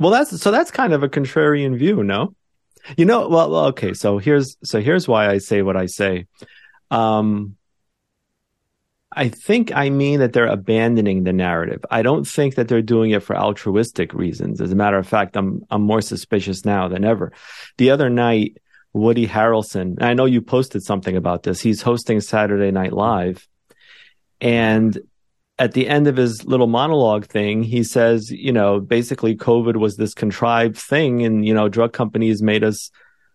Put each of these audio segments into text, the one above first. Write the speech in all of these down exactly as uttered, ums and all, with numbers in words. Well, that's so that's kind of a contrarian view, no? You know, well, okay, so here's so here's why I say what I say. Um, I think I mean that they're abandoning the narrative. I don't think that they're doing it for altruistic reasons. As a matter of fact, I'm I'm more suspicious now than ever. The other night, Woody Harrelson, and I know you posted something about this. He's hosting Saturday Night Live, and at the end of his little monologue thing, he says, you know, basically COVID was this contrived thing, and, you know, drug companies made us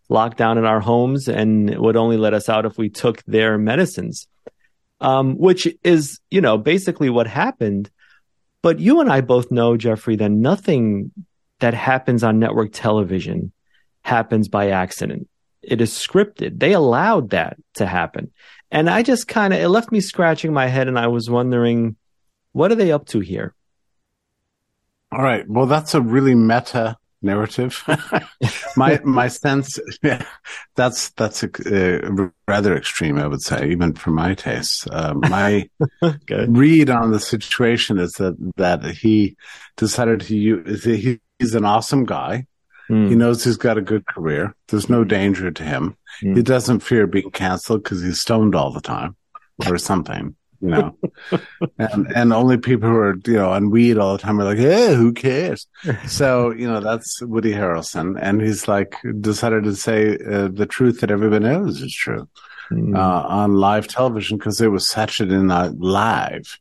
lock down in our homes and would only let us out if we took their medicines, um, which is, you know, basically what happened. But you and I both know, Jeffrey, that nothing that happens on network television happens by accident. It is scripted. They allowed that to happen. And I just kind of, it left me scratching my head, and I was wondering, what are they up to here? All right. Well, that's a really meta narrative. my my sense, yeah, that's that's a, uh, rather extreme, I would say, even for my taste. Uh, my read on the situation is that that he decided to use. He, he's an awesome guy. Mm. He knows he's got a good career. There's no danger to him. Mm. He doesn't fear being canceled because he's stoned all the time or something. You know, and and only people who are, you know, on weed all the time are like, hey, who cares? So, you know, that's Woody Harrelson. And he's like decided to say uh, the truth that everybody knows is true mm. uh, on live television because it was Saturday Night Live.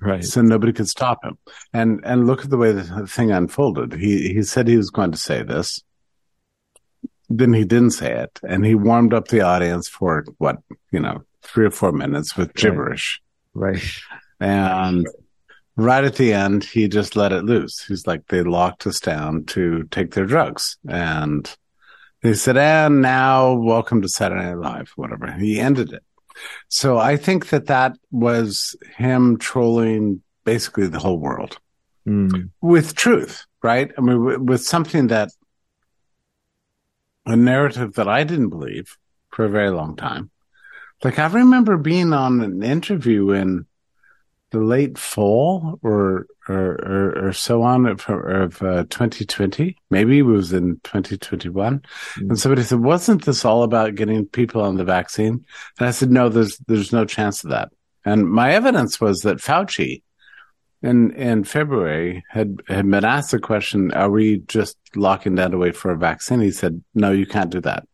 Right. So nobody could stop him. And and look at the way the thing unfolded. He he said he was going to say this. Then he didn't say it. And he warmed up the audience for, what, you know, three or four minutes with gibberish. Right. Right. And right at the end, he just let it loose. He's like, they locked us down to take their drugs. And they said, and now welcome to Saturday Night Live, whatever. He ended it. So I think that that was him trolling basically the whole world mm. with truth, right? I mean, with something that a narrative that I didn't believe for a very long time. Like, I remember being on an interview in the late fall or or, or, or so on of, of uh, twenty twenty. Maybe it was in twenty twenty-one. Mm-hmm. And somebody said, wasn't this all about getting people on the vaccine? And I said, no, there's there's no chance of that. And my evidence was that Fauci in, in February had, had been asked the question, are we just locking that away for a vaccine? He said, no, you can't do that.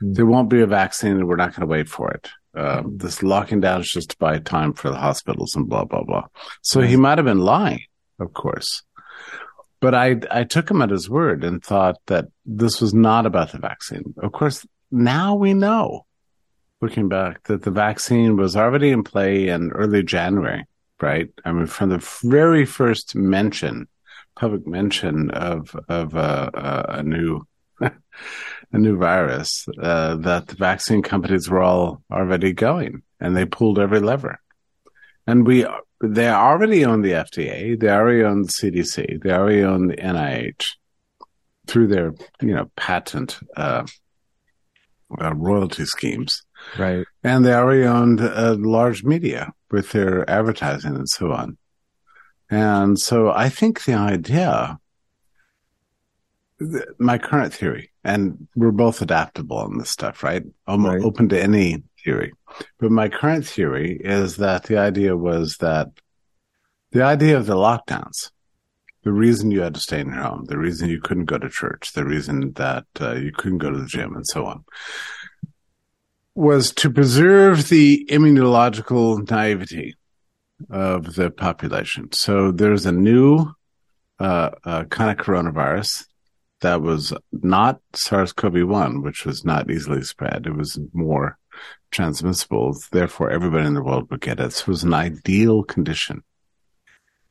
Mm-hmm. There won't be a vaccine, and we're not going to wait for it. Uh, this locking down is just to buy time for the hospitals and blah, blah, blah. So he might have been lying, of course. But I, I took him at his word and thought that this was not about the vaccine. Of course, now we know, looking back, that the vaccine was already in play in early January, right? I mean, from the very first mention, public mention of, of uh, uh, a new... a new virus, uh, that the vaccine companies were all already going, and they pulled every lever. And we they already own the F D A, they already own the C D C, they already own the N I H through their, you know, patent uh, uh, royalty schemes. Right. And they already owned uh, large media with their advertising and so on. And so I think the idea... My current theory, and we're both adaptable on this stuff, right? I'm right. open to any theory. But my current theory is that the idea was that the idea of the lockdowns, the reason you had to stay in your home, the reason you couldn't go to church, the reason that uh, you couldn't go to the gym and so on, was to preserve the immunological naivety of the population. So there's a new uh, uh, kind of coronavirus that was not SARS-C o V one, which was not easily spread. It was more transmissible. Therefore, everybody in the world would get it. This was an ideal condition.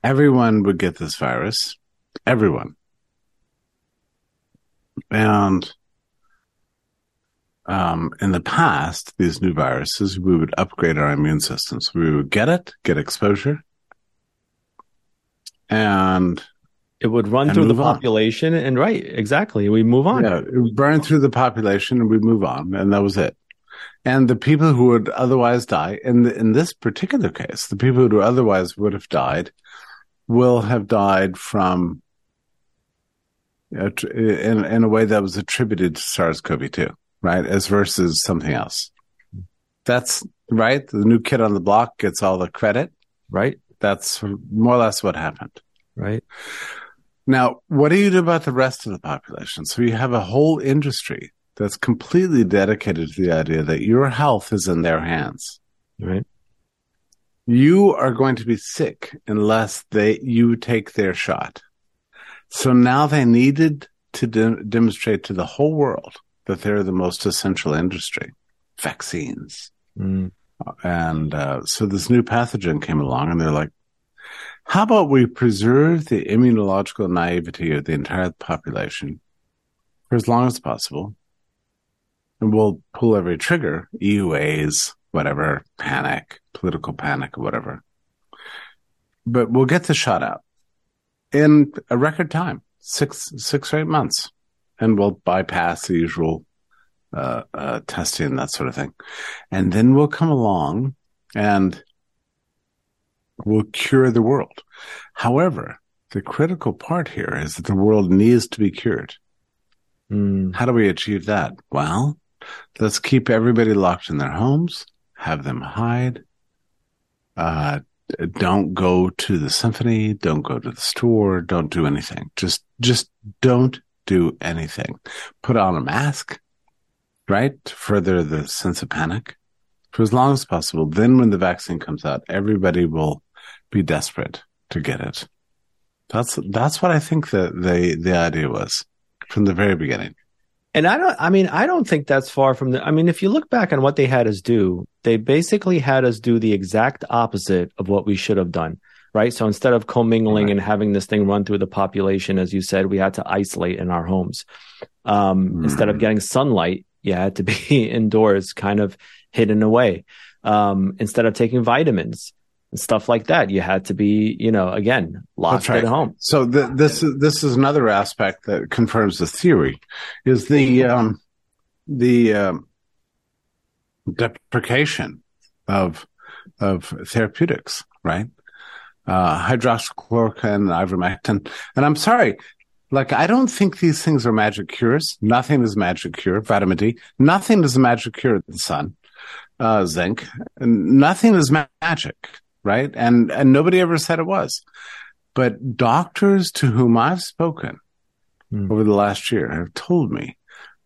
Everyone would get this virus. Everyone. And um, in the past, these new viruses, we would upgrade our immune systems. We would get it, get exposure, and... It would run through the population, on. and right, exactly. We move on. Yeah, it would burn through the population, and we move on, and that was it. And the people who would otherwise die, and in, in this particular case, the people who otherwise would have died will have died from in, in a way that was attributed to SARS-CoV two, right, as versus something else. That's right. The new kid on the block gets all the credit, right? That's more or less what happened, right? Now, what do you do about the rest of the population? So you have a whole industry that's completely dedicated to the idea that your health is in their hands, right? You are going to be sick unless they you take their shot. So now they needed to de- demonstrate to the whole world that they're the most essential industry, vaccines. Mm. And uh, so this new pathogen came along, and they're like, how about we preserve the immunological naivety of the entire population for as long as possible, and we'll pull every trigger, E U As, whatever, panic, political panic, whatever. But we'll get the shot out in a record time, six, six or eight months, and we'll bypass the usual uh, uh, testing and that sort of thing. And then we'll come along and we'll cure the world. However, the critical part here is that the world needs to be cured. Mm. How do we achieve that? Well, let's keep everybody locked in their homes, have them hide. Uh, don't go to the symphony. Don't go to the store. Don't do anything. Just, just don't do anything. Put on a mask, right? To further the sense of panic for as long as possible. Then when the vaccine comes out, everybody will be desperate to get it. That's, that's what I think the, the, the idea was from the very beginning. And I don't, I mean, I don't think that's far from the, I mean, if you look back on what they had us do, they basically had us do the exact opposite of what we should have done, right? So instead of commingling right. and having this thing run through the population, as you said, we had to isolate in our homes. Um, mm-hmm. Instead of getting sunlight, you had to be indoors, kind of hidden away. Um, instead of taking vitamins and stuff like that, you had to be, you know, again, locked right. at home. So the, this is this is another aspect that confirms the theory, is the um, the um, deprecation of of therapeutics, right? Uh, hydroxychloroquine, ivermectin, and I'm sorry, like I don't think these things are magic cures. Nothing is a magic cure. Vitamin D, nothing is a magic cure. Of the sun, uh, zinc, nothing is ma- magic. Right. And, and nobody ever said it was, but doctors to whom I've spoken mm. over the last year have told me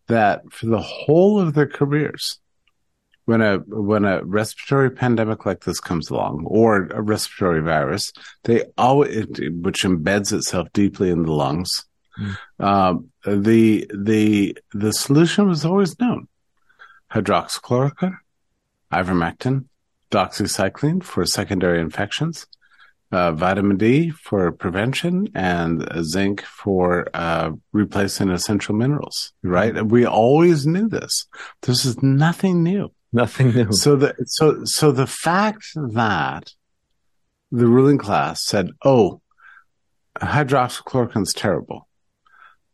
that for the whole of their careers, when a, when a respiratory pandemic like this comes along, or a respiratory virus, they always, which embeds itself deeply in the lungs, mm. uh, the, the, the solution was always known. Hydroxychloroquine, ivermectin, doxycycline for secondary infections, uh, vitamin D for prevention, and zinc for uh, replacing essential minerals, right? We always knew this. This is nothing new. Nothing new. So the, so, so the fact that the ruling class said, oh, hydroxychloroquine is terrible.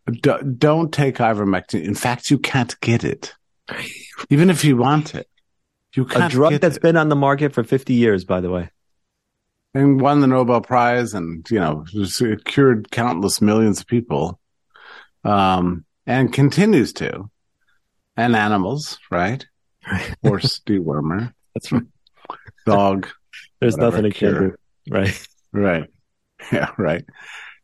D- don't take ivermectin. In fact, you can't get it, even if you want it. You a drug that's it. been on the market for fifty years, by the way. And won the Nobel Prize and, you know, just cured countless millions of people. Um, and continues to. And animals, right? Horse dewormer. That's right. Dog. There's nothing it can do. Right. Right. Yeah, right.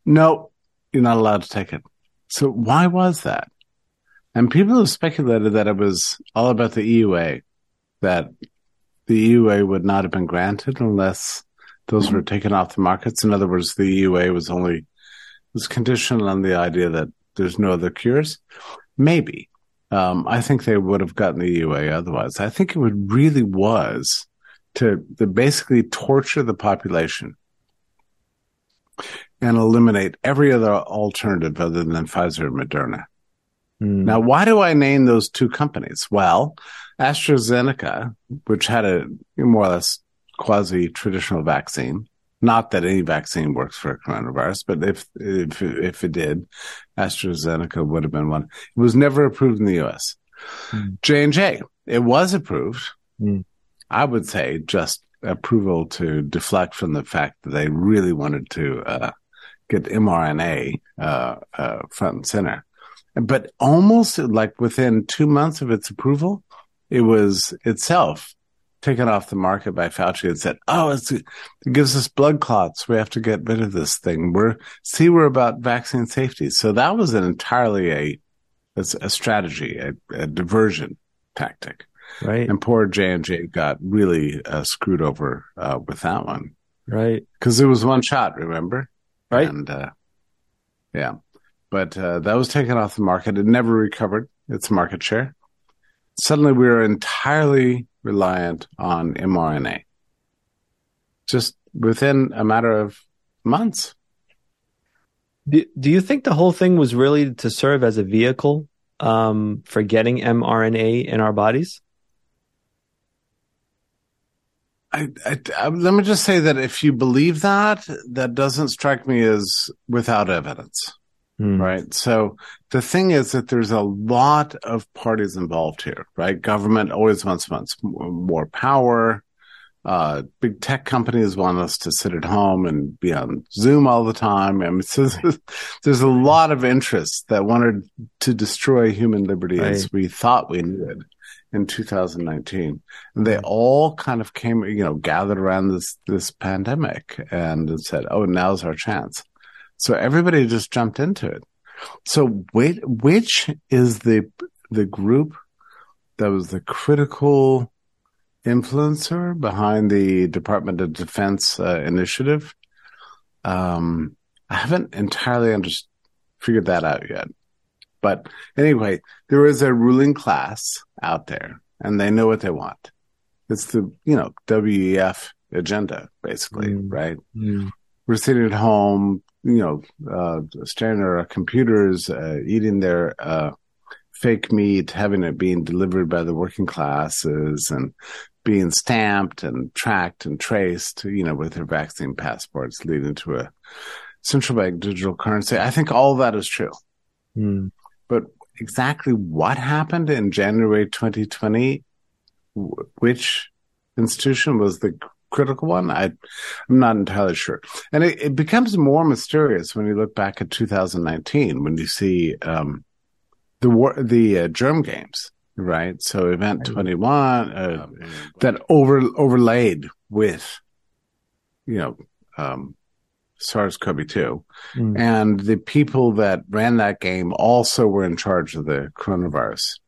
No, you're not allowed to take it. So why was that? And people have speculated that it was all about the E U A. That the E U A would not have been granted unless those were taken off the markets. In other words, the E U A was only was conditional on the idea that there's no other cures. Maybe. Um, I think they would have gotten the E U A otherwise. I think it would really was to, to basically torture the population and eliminate every other alternative other than Pfizer and Moderna. Mm. Now, why do I name those two companies? Well, AstraZeneca, which had a more or less quasi-traditional vaccine, not that any vaccine works for coronavirus, but if if if it did, AstraZeneca would have been one. It was never approved in the U S. Mm. J and J, it was approved. Mm. I would say just approval to deflect from the fact that they really wanted to uh, get mRNA uh, uh, front and center. But almost like within two months of its approval, it was itself taken off the market by Fauci and said, oh, it's, it gives us blood clots. We have to get rid of this thing. We're see, we're about vaccine safety. So that was an entirely a a strategy, a, a diversion tactic. Right. And poor J and J got really uh, screwed over uh, with that one. Right. Because it was one shot, remember? Right. And uh, yeah. But uh, that was taken off the market. It never recovered its market share. Suddenly, we were entirely reliant on mRNA. Just within a matter of months. Do, do you think the whole thing was really to serve as a vehicle um, for getting mRNA in our bodies? I, I, I, let me just say that if you believe that, that doesn't strike me as without evidence. Mm. Right. So the thing is that there's a lot of parties involved here, right? Government always wants, wants more power. Uh, big tech companies want us to sit at home and be on Zoom all the time. I mean, so there's a lot of interests that wanted to destroy human liberty right. as we thought we did in two thousand nineteen. And they all kind of came, you know, gathered around this, this pandemic and said, oh, now's our chance. So everybody just jumped into it. So wait, which is the the group that was the critical influencer behind the Department of Defense uh, initiative? Um, I haven't entirely under- figured that out yet. But anyway, there is a ruling class out there, and they know what they want. It's the, you know, W E F agenda, basically, mm. right? Mm. We're sitting at home, you know, uh, staring at our computers, uh, eating their uh, fake meat, having it being delivered by the working classes and being stamped and tracked and traced, you know, with their vaccine passports leading to a central bank digital currency. I think all that is true. Mm. But exactly what happened in January twenty twenty, which institution was the critical one? I, I'm not entirely sure. And it, it becomes more mysterious when you look back at two thousand nineteen, when you see um, the war, the uh, germ games, right? So Event twenty-one uh, that over overlaid with, you know, um, SARS-C o V two. Mm. And the people that ran that game also were in charge of the coronavirus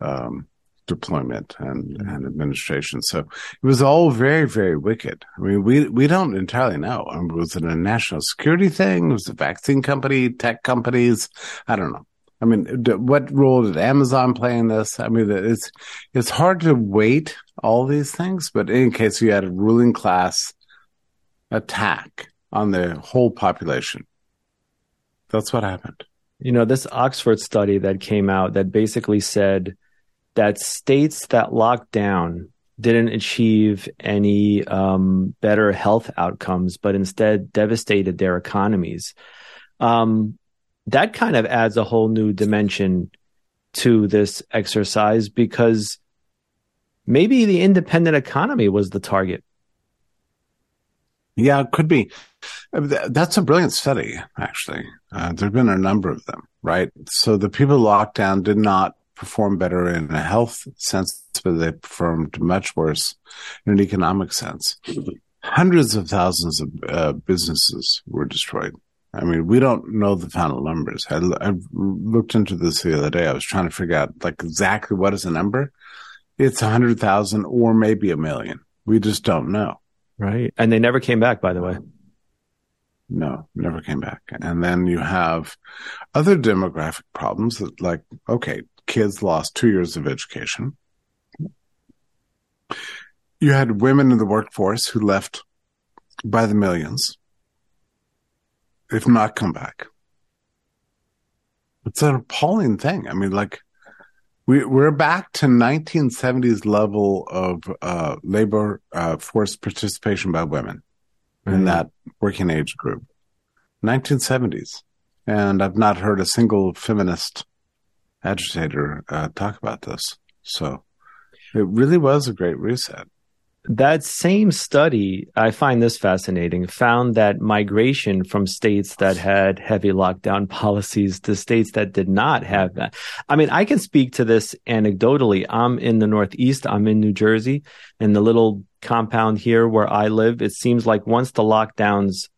um deployment and, and administration. So it was all very, very wicked. I mean, we we don't entirely know. I mean, was it a national security thing? Was it a vaccine company, tech companies? I don't know. I mean, d- what role did Amazon play in this? I mean, it's it's hard to weight all these things, but in case you had a ruling class attack on the whole population, that's what happened. You know, this Oxford study that came out that basically said that states that locked down didn't achieve any um, better health outcomes, but instead devastated their economies. Um, that kind of adds a whole new dimension to this exercise, because maybe the independent economy was the target. Yeah, it could be. That's a brilliant study, actually. Uh, there have been a number of them, right? So the people locked down did not perform better in a health sense, but they performed much worse in an economic sense. Hundreds of thousands of uh, businesses were destroyed. I mean, we don't know the final numbers. I, I looked into this the other day. I was trying to figure out like exactly what is the number. It's one hundred thousand or maybe a million. We just don't know. Right. And they never came back, by the way. No, never came back. And then you have other demographic problems that, like, okay, kids lost two years of education. You had women in the workforce who left by the millions, if not come back. It's an appalling thing. I mean, like, we, we're back to nineteen seventies level of uh, labor uh, force participation by women mm-hmm. in that working age group. nineteen seventies. And I've not heard a single feminist agitator uh, talk about this. So it really was a great reset. That same study, I find this fascinating, found that migration from states that had heavy lockdown policies to states that did not have that. I mean, I can speak to this anecdotally. I'm in the Northeast. I'm in New Jersey, and the little compound here where I live, it seems like once the lockdowns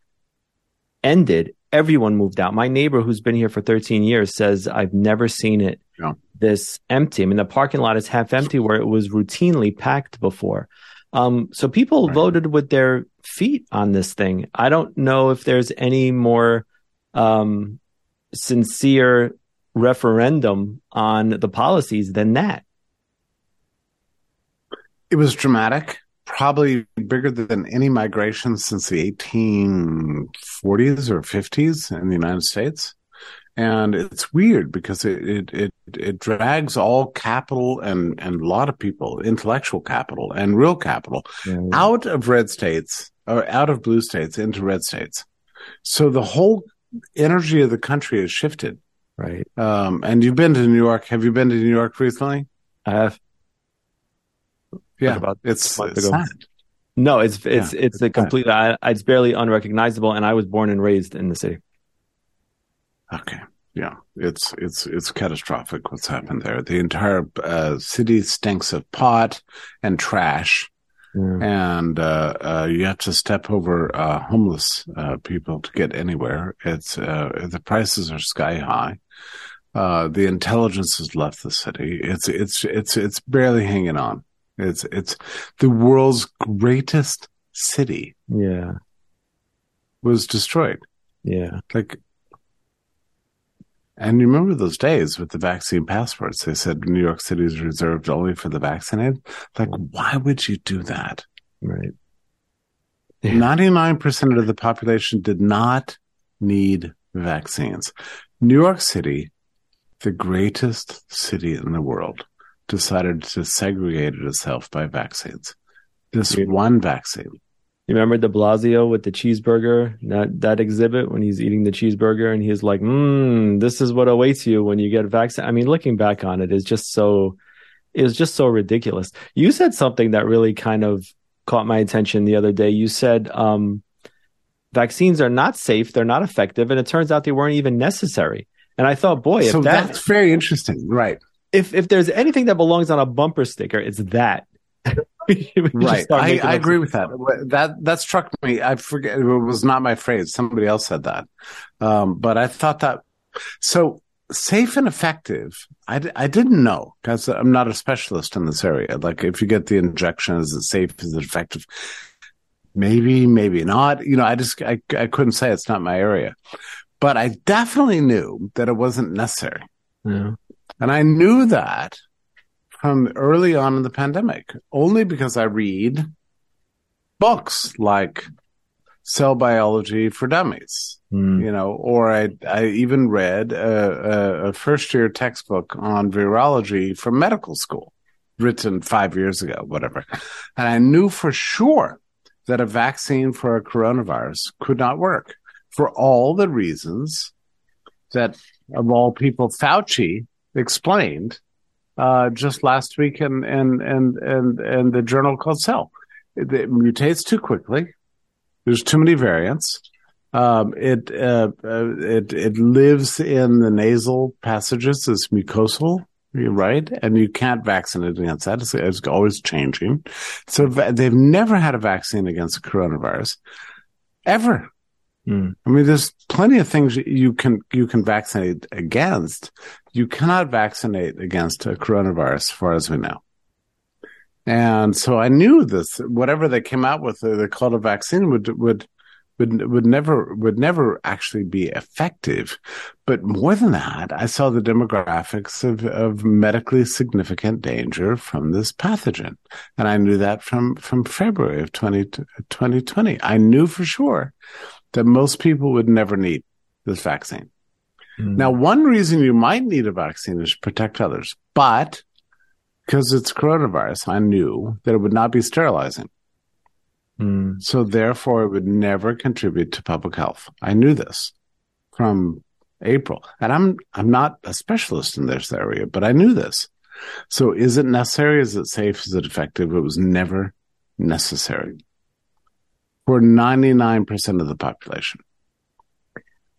ended, everyone moved out. My neighbor who's been here for thirteen years says, I've never seen it yeah. this empty. I mean, the parking lot is half empty where it was routinely packed before. Um, so people right. voted with their feet on this thing. I don't know if there's any more um, sincere referendum on the policies than that. It was dramatic, probably bigger than any migration since the eighteen forties or fifties in the United States. And it's weird because it, it it it drags all capital and and a lot of people, intellectual capital and real capital, yeah. out of red states or out of blue states into red states. So the whole energy of the country has shifted. Right. Um, and you've been to New York. Have you been to New York recently? I have. Yeah, about it's, it's sad. No, it's it's yeah, it's, it's a complete. I, it's barely unrecognizable, and I was born and raised in the city. Okay. Yeah. It's it's it's catastrophic what's happened there. The entire uh, city stinks of pot and trash. Mm. And uh, uh, you have to step over uh, homeless uh, people to get anywhere. It's uh, the prices are sky high. Uh, the intelligence has left the city. It's it's it's it's barely hanging on. It's it's the world's greatest city. Yeah. Was destroyed. Yeah. Like And you remember those days with the vaccine passports? They said New York City is reserved only for the vaccinated. Like, why would you do that? Right. Yeah. ninety-nine percent of the population did not need vaccines. New York City, the greatest city in the world, decided to segregate itself by vaccines. This yeah. one vaccine. You remember de Blasio with the cheeseburger, that, that exhibit when he's eating the cheeseburger and he's like, mm, this is what awaits you when you get vaccinated. I mean, looking back on it is just so, it was just so ridiculous. You said something that really kind of caught my attention the other day. You said um, vaccines are not safe. They're not effective. And it turns out they weren't even necessary. And I thought, boy, if so that, that's very interesting. Right. If, if there's anything that belongs on a bumper sticker, it's that. Right. I, I agree with that. That that struck me. I forget. It was not my phrase. Somebody else said that. Um, but I thought that. So safe and effective. I, I didn't know because I'm not a specialist in this area. Like if you get the injection, is it safe? Is it effective? Maybe, maybe not. You know, I just I, I couldn't say it's not my area. But I definitely knew that it wasn't necessary. Yeah. And I knew that from early on in the pandemic, only because I read books like Cell Biology for Dummies, mm. you know, or I, I even read a, a first year textbook on virology from medical school written five years ago, whatever. And I knew for sure that a vaccine for a coronavirus could not work for all the reasons that, of all people, Fauci explained Uh, just last week in, in, in, in, in the journal called Cell. It, it mutates too quickly. There's too many variants. Um, it, uh, it, it lives in the nasal passages. It's mucosal, right? And you can't vaccinate against that. It's, it's always changing. So they've never had a vaccine against the coronavirus, ever. Mm. I mean, there's plenty of things you can you can vaccinate against. You cannot vaccinate against a coronavirus, as far as we know. And so I knew this. Whatever they came out with, they called a vaccine would would would would never would never actually be effective. But more than that, I saw the demographics of, of medically significant danger from this pathogen, and I knew that from from February of twenty twenty. I knew for sure that most people would never need this vaccine. Mm. Now, one reason you might need a vaccine is to protect others, but because it's coronavirus, I knew that it would not be sterilizing. Mm. So therefore, it would never contribute to public health. I knew this from April. And I'm I'm not a specialist in this area, but I knew this. So is it necessary? Is it safe? Is it effective? It was never necessary for ninety-nine percent of the population.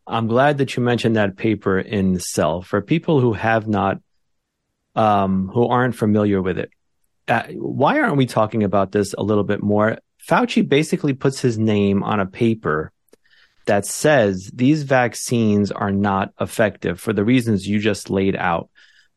I'm glad that you mentioned that paper in Cell. For people who have not, um, who aren't familiar with it, uh, why aren't we talking about this a little bit more? Fauci basically puts his name on a paper that says these vaccines are not effective for the reasons you just laid out.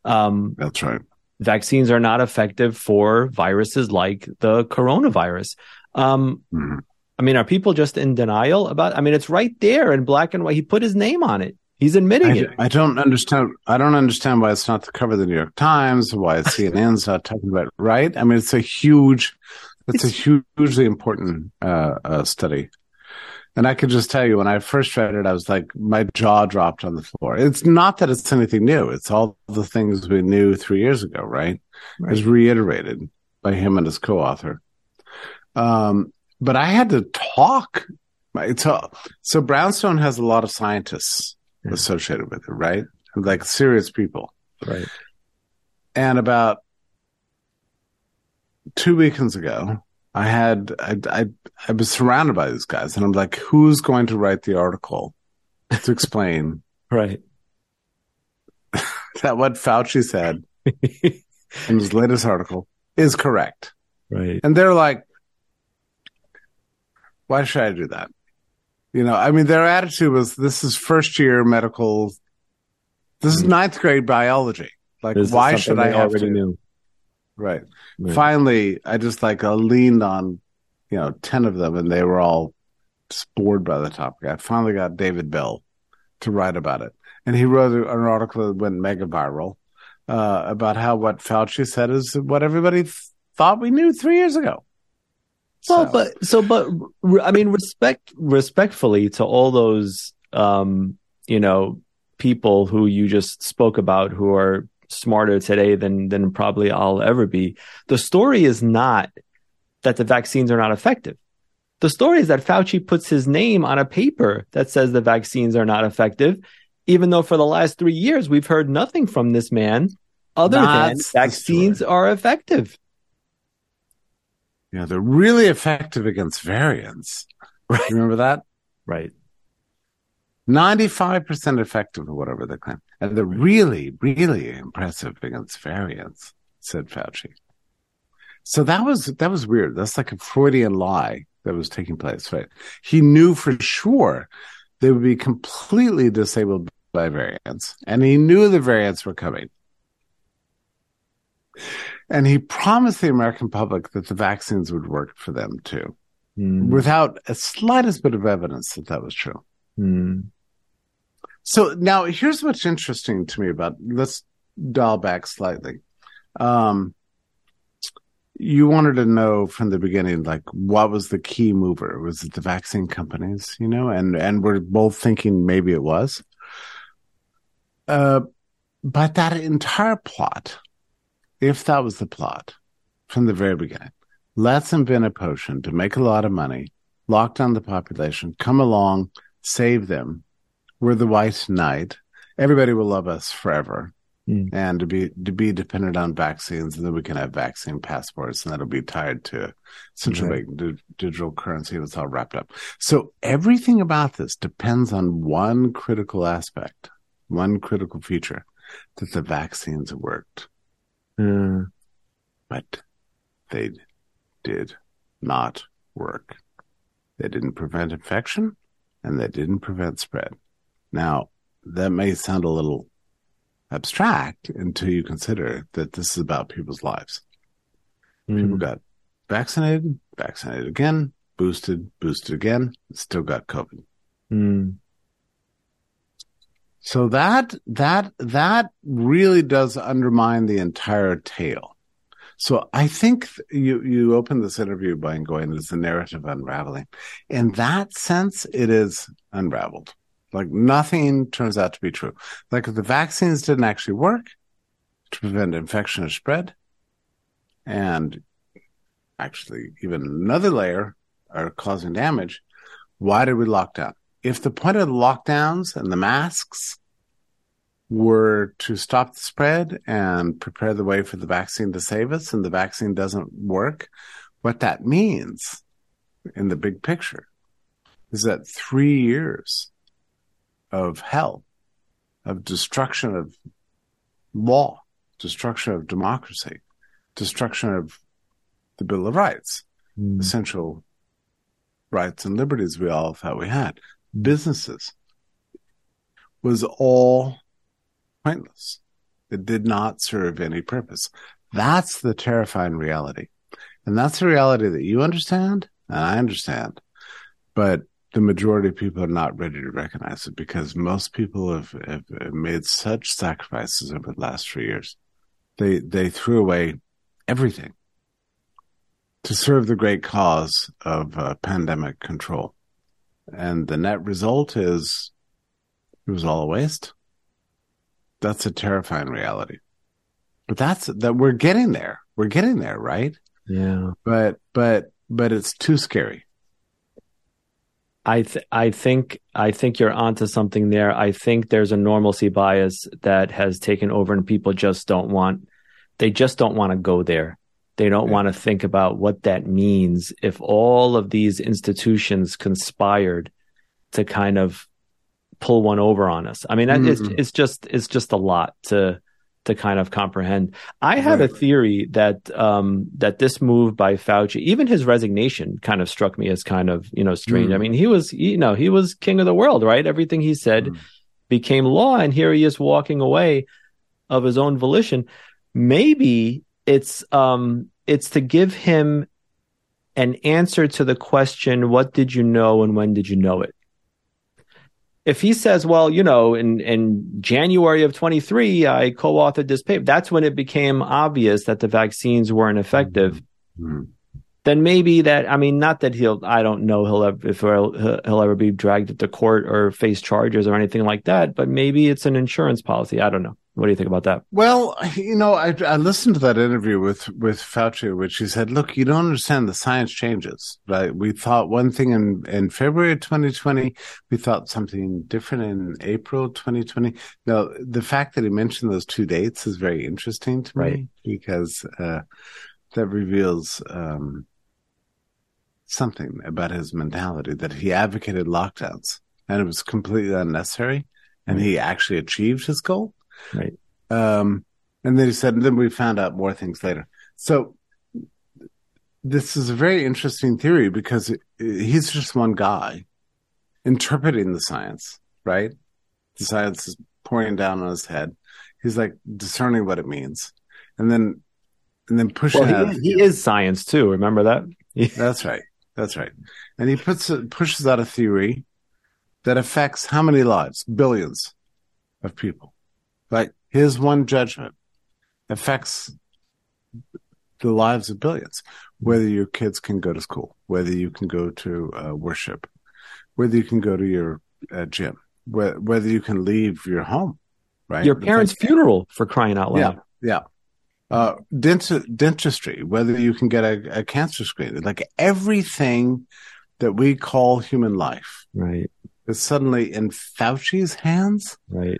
Um, That's right. Vaccines are not effective for viruses like the coronavirus. Um, mm-hmm. I mean, are people just in denial about? I mean, it's right there in black and white. He put his name on it. He's admitting I, it. I don't understand. I don't understand why it's not the cover of the New York Times. Why C N N's not talking about it, right? I mean, it's a huge. It's, it's a hugely important uh, uh, study. And I could just tell you, when I first read it, I was like, my jaw dropped on the floor. It's not that it's anything new. It's all the things we knew three years ago, right? right. It's reiterated by him and his co-author. Um, but I had to talk. So, so Brownstone has a lot of scientists yeah. associated with it, right? Like serious people. Right. And about two weekends ago, I had I, I I was surrounded by these guys, and I'm like, who's going to write the article to explain right that what Fauci said in his latest article is correct, right? And they're like, why should I do that? You know, I mean, their attitude was, this is first year medical, this is ninth grade biology. Like, this why should I have to? Knew. Right. right. Finally, I just like I leaned on, you know, ten of them, and they were all just bored by the topic. I finally got David Bell to write about it. And he wrote an article that went mega viral uh, about how what Fauci said is what everybody th- thought we knew three years ago. Well, so. but so but I mean, respect respectfully to all those, um, you know, people who you just spoke about who are smarter today than than probably I'll ever be. The story is not that the vaccines are not effective. The story is that Fauci puts his name on a paper that says the vaccines are not effective, even though for the last three years we've heard nothing from this man other That's than vaccines are effective. Yeah, they're really effective against variants. Right. Remember that? Right. ninety-five percent effective or whatever they claim. And they're really, really impressive against variants, said Fauci. So that was that was weird. That's like a Freudian lie that was taking place, right? He knew for sure they would be completely disabled by variants. And he knew the variants were coming. And he promised the American public that the vaccines would work for them too, mm. without a slightest bit of evidence that that was true. Hmm. So now here's what's interesting to me about, let's dial back slightly. Um, you wanted to know from the beginning, like, what was the key mover? Was it the vaccine companies, you know, and, and we're both thinking maybe it was. Uh, but that entire plot, if that was the plot from the very beginning, let's invent a potion to make a lot of money, lock down the population, come along, save them. We're the white knight. Everybody will love us forever. Mm. And to be to be dependent on vaccines, and then we can have vaccine passports, and that'll be tied to central mm-hmm. bank d- digital currency. It's all wrapped up. So everything about this depends on one critical aspect, one critical feature, that the vaccines worked. Mm. But they did not work. They didn't prevent infection. And that didn't prevent spread. Now, that may sound a little abstract until you consider that this is about people's lives. Mm. People got vaccinated, vaccinated again, boosted, boosted again, still got COVID. Mm. So that that that really does undermine the entire tale. So I think you, you opened this interview by going, is the narrative unraveling? In that sense, it is unraveled. Like, nothing turns out to be true. Like, if the vaccines didn't actually work to prevent infection or spread, and actually even another layer are causing damage, why did we lock down? If the point of the lockdowns and the masks were to stop the spread and prepare the way for the vaccine to save us, and the vaccine doesn't work, What that means in the big picture is that three years of hell, of destruction of law, destruction of democracy, destruction of the Bill of Rights, mm. essential rights and liberties we all thought we had, businesses, was all pointless. It did not serve any purpose. That's the terrifying reality. And that's the reality that you understand, and I understand. But the majority of people are not ready to recognize it because most people have, have, have made such sacrifices over the last three years. They they threw away everything to serve the great cause of uh, pandemic control. And the net result is it was all a waste. That's a terrifying reality. But that's that we're getting there. We're getting there, right? Yeah. But but but it's too scary. I th- I think I think you're onto something there. I think there's a normalcy bias that has taken over, and people just don't want. They just don't want to go there. They don't yeah. want to think about what that means if all of these institutions conspired to kind of pull one over on us. I mean, that, mm-hmm. it's it's just it's just a lot to to kind of comprehend. I had right. a theory that um, that this move by Fauci, even his resignation, kind of struck me as kind of, you know, strange. Mm. I mean, he was, you know, he was king of the world, right? Everything he said mm. became law, and here he is walking away of his own volition. Maybe it's um, it's to give him an answer to the question, what did you know and when did you know it? If he says, well, you know, in, in January of twenty-three, I co-authored this paper, that's when it became obvious that the vaccines weren't effective, mm-hmm. then maybe that, I mean, not that he'll, I don't know he'll ever, if he'll, he'll ever be dragged to court or face charges or anything like that, but maybe it's an insurance policy. I don't know. What do you think about that? Well, you know, I, I listened to that interview with, with Fauci, which he said, look, you don't understand, the science changes, right? We thought one thing in, in February twenty twenty. We thought something different in April twenty twenty. Now, the fact that he mentioned those two dates is very interesting to me right. because uh, that reveals um, something about his mentality, that he advocated lockdowns and it was completely unnecessary and he actually achieved his goal. Right. Um, and then he said, and then we found out more things later. So this is a very interesting theory because it, it, he's just one guy interpreting the science, right? The science is pouring down on his head. He's like discerning what it means. And then, and then pushing well, he out. Is, he is science too. Remember that? That's right. That's right. And he puts, pushes out a theory that affects how many lives? Billions of people. Like his one judgment affects the lives of billions, whether your kids can go to school, whether you can go to uh, worship, whether you can go to your uh, gym, wh- whether you can leave your home, right? Your parents' like, funeral, for crying out loud. Yeah, yeah. Uh, dent- dentistry, whether you can get a, a cancer screen, like everything that we call human life. Right. Is suddenly in Fauci's hands. Right.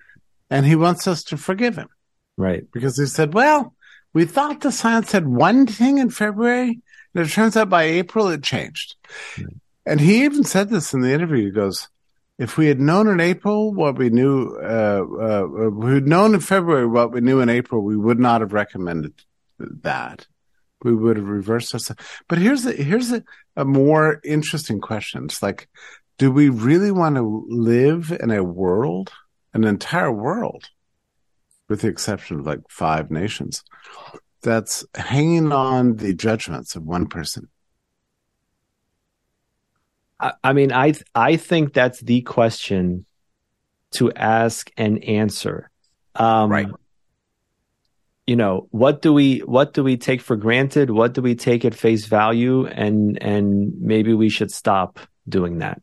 And he wants us to forgive him. Right. Because he said, well, we thought the science said one thing in February, and it turns out by April it changed. Right. And he even said this in the interview. He goes, if we had known in April what we knew, uh, uh, we'd known in February what we knew in April, we would not have recommended that. We would have reversed ourselves. But here's a, here's a, a more interesting question. It's like, do we really want to live in a world? An entire world, with the exception of like five nations, that's hanging on the judgments of one person. I, I mean, I I think that's the question to ask and answer. Um, right. You know, what do we what do we take for granted? What do we take at face value? And and maybe we should stop doing that.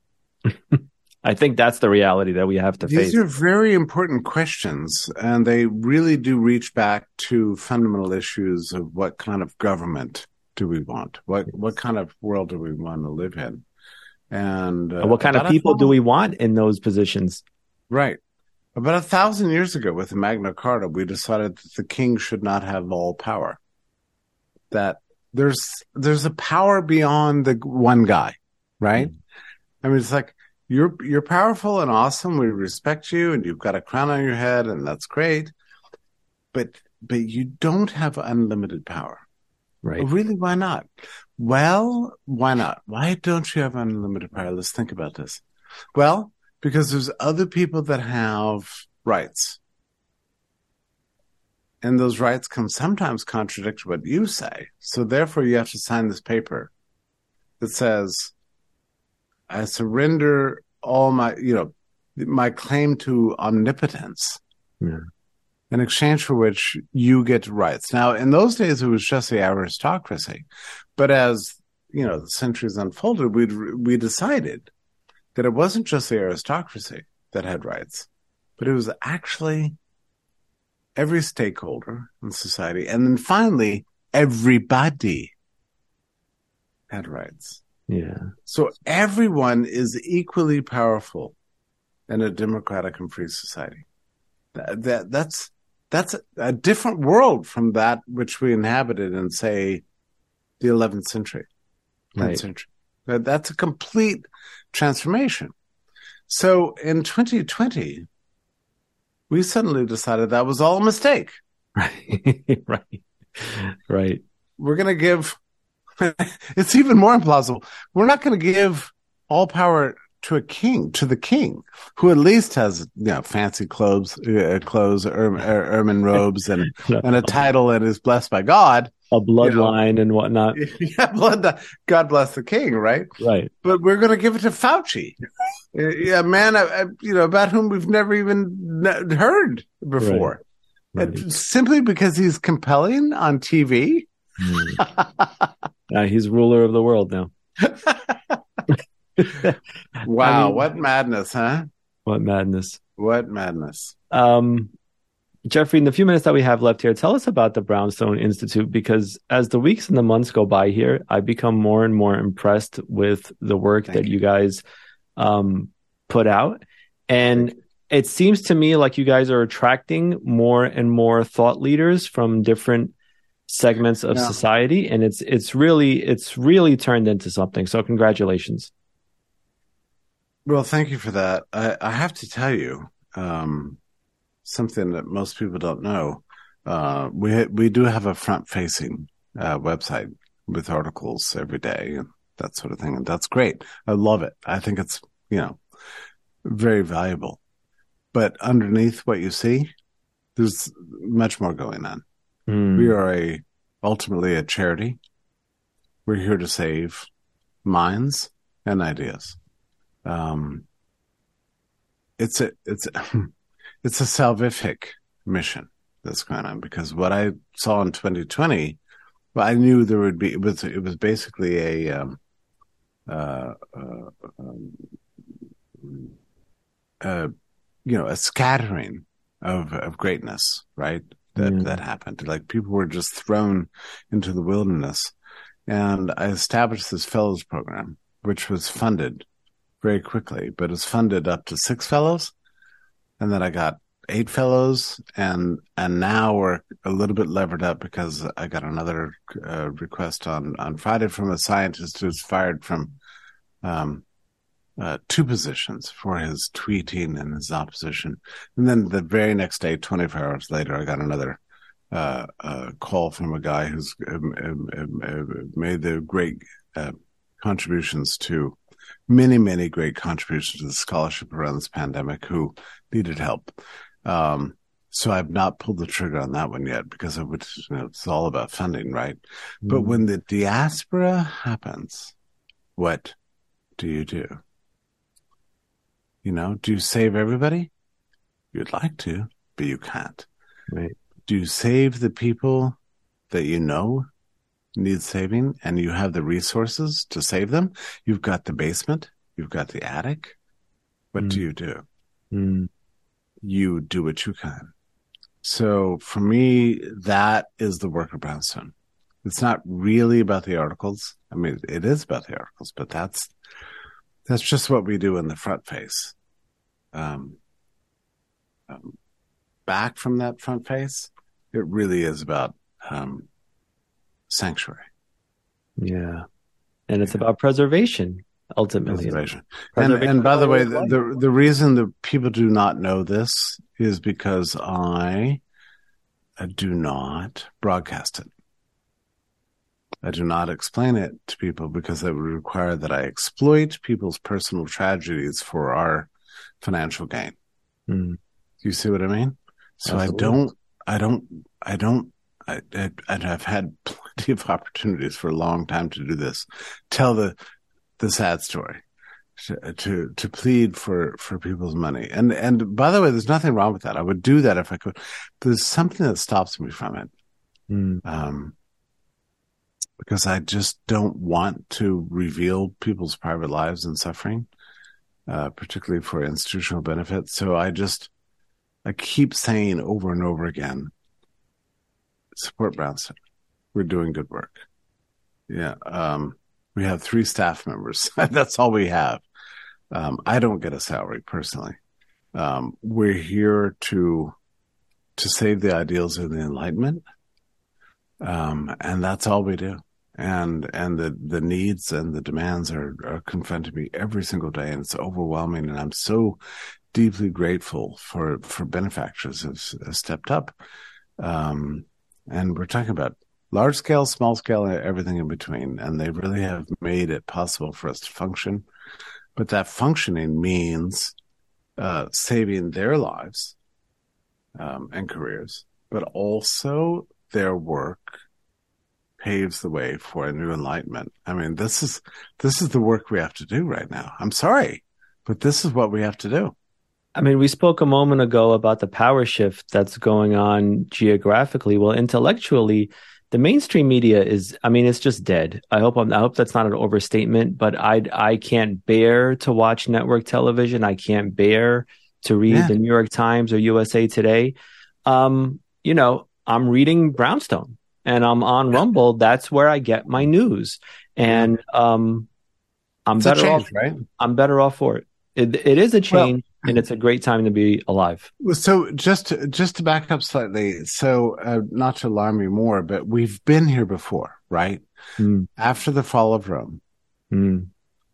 I think that's the reality that we have to These face. These are very important questions, and they really do reach back to fundamental issues of what kind of government do we want? What yes. what kind of world do we want to live in? And, uh, and what kind of people do we want in those positions? Right. About a thousand years ago with the Magna Carta, we decided that the king should not have all power. That there's there's a power beyond the one guy, right? Mm-hmm. I mean, it's like you're you're powerful and awesome. We respect you, and you've got a crown on your head, and that's great. But but you don't have unlimited power, right? Really, why not? Well, why not? Why don't you have unlimited power? Let's think about this. Well, because there's other people that have rights. And those rights can sometimes contradict what you say. So therefore, you have to sign this paper that says, I surrender all my, you know, my claim to omnipotence. Yeah. In exchange for which you get rights. Now, in those days, it was just the aristocracy. But as, you know, the centuries unfolded, we we decided that it wasn't just the aristocracy that had rights, but it was actually every stakeholder in society. And then finally, everybody had rights. Yeah. So everyone is equally powerful in a democratic and free society. That, that that's that's a different world from that which we inhabited in, say, the eleventh century. Right. Century. That, that's a complete transformation. So in twenty twenty, we suddenly decided that was all a mistake. Right, right, right. We're going to give, it's even more implausible. We're not going to give all power to a king, to the king, who at least has, you know, fancy clothes, uh, clothes, er, er, ermine robes, and no. and a title, and is blessed by God, a bloodline, you know, and whatnot. Yeah, blood. God bless the king, right? Right. But we're going to give it to Fauci, yeah, man, I, I, you know, about whom we've never even heard before, right. Right. And simply because he's compelling on T V. Mm. uh, he's ruler of the world now. Wow, I mean, what madness, huh? What madness. What madness. Um, Jeffrey, in the few minutes that we have left here, tell us about the Brownstone Institute, because as the weeks and the months go by here, I become more and more impressed with the work Thank that you, you guys um, put out. And it seems to me like you guys are attracting more and more thought leaders from different segments of yeah. society. And it's it's really it's really turned into something. So congratulations. Well, thank you for that. I, I have to tell you um, something that most people don't know. Uh, we ha- we do have a front-facing uh, website with articles every day and that sort of thing, and that's great. I love it. I think it's, you know, very valuable. But underneath what you see, there's much more going on. Mm. We are a ultimately a charity. We're here to save minds and ideas. Um, it's a, it's, a, it's a salvific mission that's going on, because what I saw in twenty twenty, well, I knew there would be, it was, it was basically a, um, uh, uh, um, uh, you know, a scattering of, of greatness, right? That, mm. that happened. Like, people were just thrown into the wilderness, and I established this fellows program, which was funded very quickly, but it's funded up to six fellows, and then I got eight fellows, and and now we're a little bit levered up, because I got another uh, request on, on Friday from a scientist who's fired from um, uh, two positions for his tweeting and his opposition. And then the very next day, twenty-four hours later, I got another uh, uh, call from a guy who's um, um, um, made the great uh, contributions to many, many great contributions to the scholarship around this pandemic, who needed help. Um, so I've not pulled the trigger on that one yet, because it would, you know, it's all about funding, right? Mm-hmm. But when the diaspora happens, what do you do? You know, do you save everybody? You'd like to, but you can't. Right. Do you save the people that you know need saving, and you have the resources to save them? You've got the basement, you've got the attic. What mm. do you do? Mm. You do what you can. So for me, that is the work of Brownstone. It's not really about the articles. I mean, it is about the articles, but that's that's just what we do in the front face. Um, um, back from that front face, it really is about um, sanctuary. Yeah. And it's yeah. about preservation, ultimately. Preservation. preservation. And, and by the way, the, the the reason that people do not know this is because I, I do not broadcast it. I do not explain it to people because that would require that I exploit people's personal tragedies for our financial gain. Mm. You see what I mean? So Absolutely. I don't, I don't, I don't, I, I, I've had plenty of opportunities for a long time to do this. Tell the, the sad story, to, to, to plead for, for people's money. And, and by the way, there's nothing wrong with that. I would do that if I could. There's something that stops me from it. Mm. Um, because I just don't want to reveal people's private lives and suffering, uh, particularly for institutional benefits. So I just, I keep saying over and over again, support Brownstone. We're doing good work. Yeah. Um, we have three staff members. That's all we have. Um, I don't get a salary personally. Um, we're here to, to save the ideals of the Enlightenment. Um, and that's all we do. And and the, the needs and the demands are, are confronting me every single day, and it's overwhelming. And I'm so deeply grateful for, for benefactors who have stepped up. Um, and we're talking about large scale, small scale, and everything in between. And they really have made it possible for us to function. But that functioning means uh, saving their lives um, and careers, but also their work paves the way for a new enlightenment. I mean, this is this is the work we have to do right now. I'm sorry, but this is what we have to do. I mean, we spoke a moment ago about the power shift that's going on geographically. Well, intellectually, the mainstream media is, I mean, it's just dead. I hope I'm, I hope that's not an overstatement, but I I can't bear to watch network television. I can't bear to read yeah. the New York Times or U S A Today. Um, you know, I'm reading Brownstone and I'm on Rumble. That's where I get my news. And um, I'm it's better a change, off. Right? I'm better off for it. It, it is a change, well, and it's a great time to be alive. So just to, just to back up slightly, so uh, not to alarm you more, but we've been here before, right? Mm. After the fall of Rome. Mm.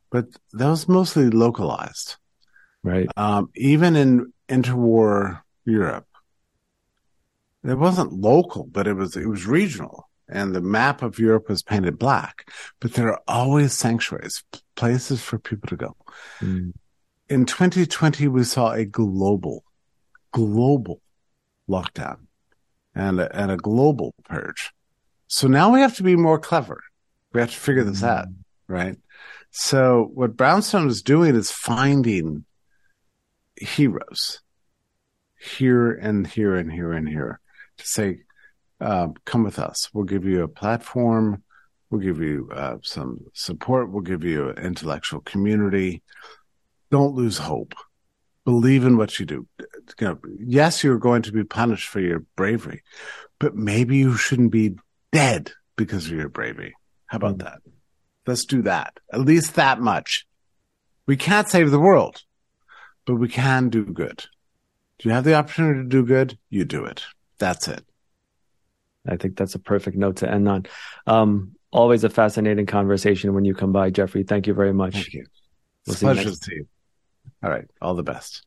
But that was mostly localized. Right. Um, even in interwar Europe. It wasn't local, but it was it was regional, and the map of Europe was painted black. But there are always sanctuaries, places for people to go. Mm. In twenty twenty, we saw a global, global lockdown and a, and a global purge. So now we have to be more clever. We have to figure this mm. out, right? So what Brownstone is doing is finding heroes here and here and here and here. To say, uh, come with us. We'll give you a platform. We'll give you uh, some support. We'll give you an intellectual community. Don't lose hope. Believe in what you do. You know, yes, you're going to be punished for your bravery, but maybe you shouldn't be dead because of your bravery. How about that? Let's do that. At least that much. We can't save the world, but we can do good. Do you have the opportunity to do good? You do it. That's it. I think that's a perfect note to end on. Um, always a fascinating conversation when you come by, Jeffrey. Thank you very much. Thank you. We'll it's a pleasure to see you. All right. All the best.